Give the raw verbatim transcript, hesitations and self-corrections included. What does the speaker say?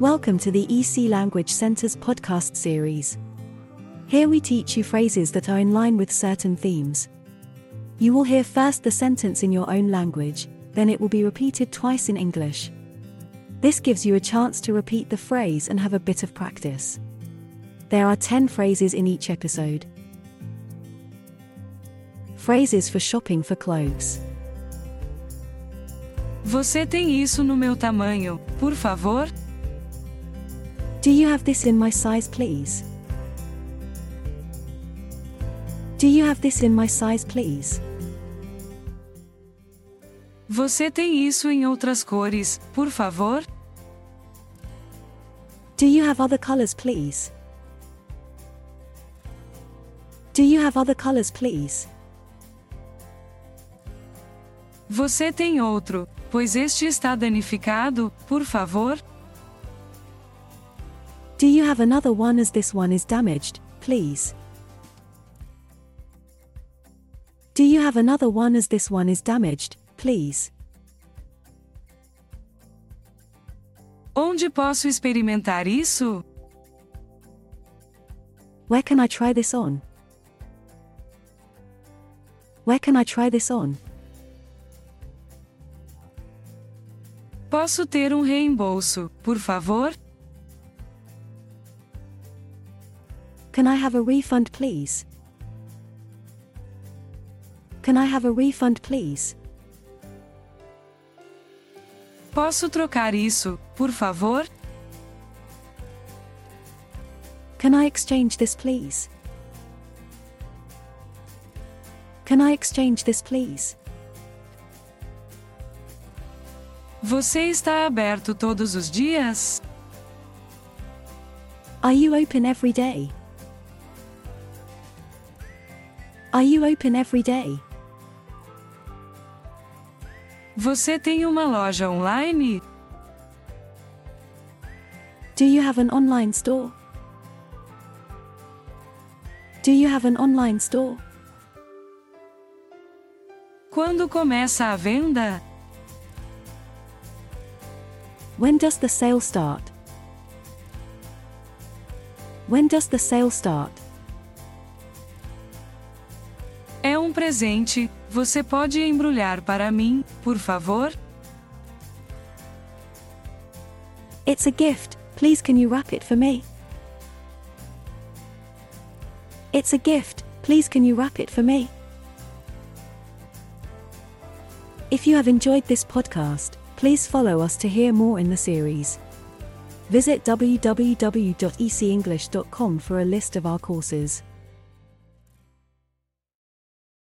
Welcome to the E C Language Center's podcast series. Here we teach you phrases that are in line with certain themes. You will hear first the sentence in your own language, then it will be repeated twice in English. This gives you a chance to repeat the phrase and have a bit of practice. There are ten phrases in each episode. Phrases for shopping for clothes. Você tem isso no meu tamanho, por favor? Do you have this in my size, please? Do you have this in my size, please? Você tem isso em outras cores, por favor? Do you have other colors, please? Do you have other colors, please? Você tem outro, pois este está danificado, por favor? Do you have another one as this one is damaged, please? Do you have another one as this one is damaged, please? Onde posso experimentar isso? Where can I try this on? Where can I try this on? Posso ter um reembolso, por favor? Can I have a refund, please? Can I have a refund, please? Posso trocar isso, por favor? Can I exchange this, please? Can I exchange this, please? Você está aberto todos os dias? Are you open every day? Are you open every day? Você tem uma loja online? Do you have an online store? Do you have an online store? Quando começa a venda? When does the sale start? When does the sale start? É um presente. Você pode embrulhar para mim, por favor? It's a gift. Please can you wrap it for me? It's a gift. Please can you wrap it for me? If you have enjoyed this podcast, please follow us to hear more in the series. Visit w w w dot e c english dot com for a list of our courses.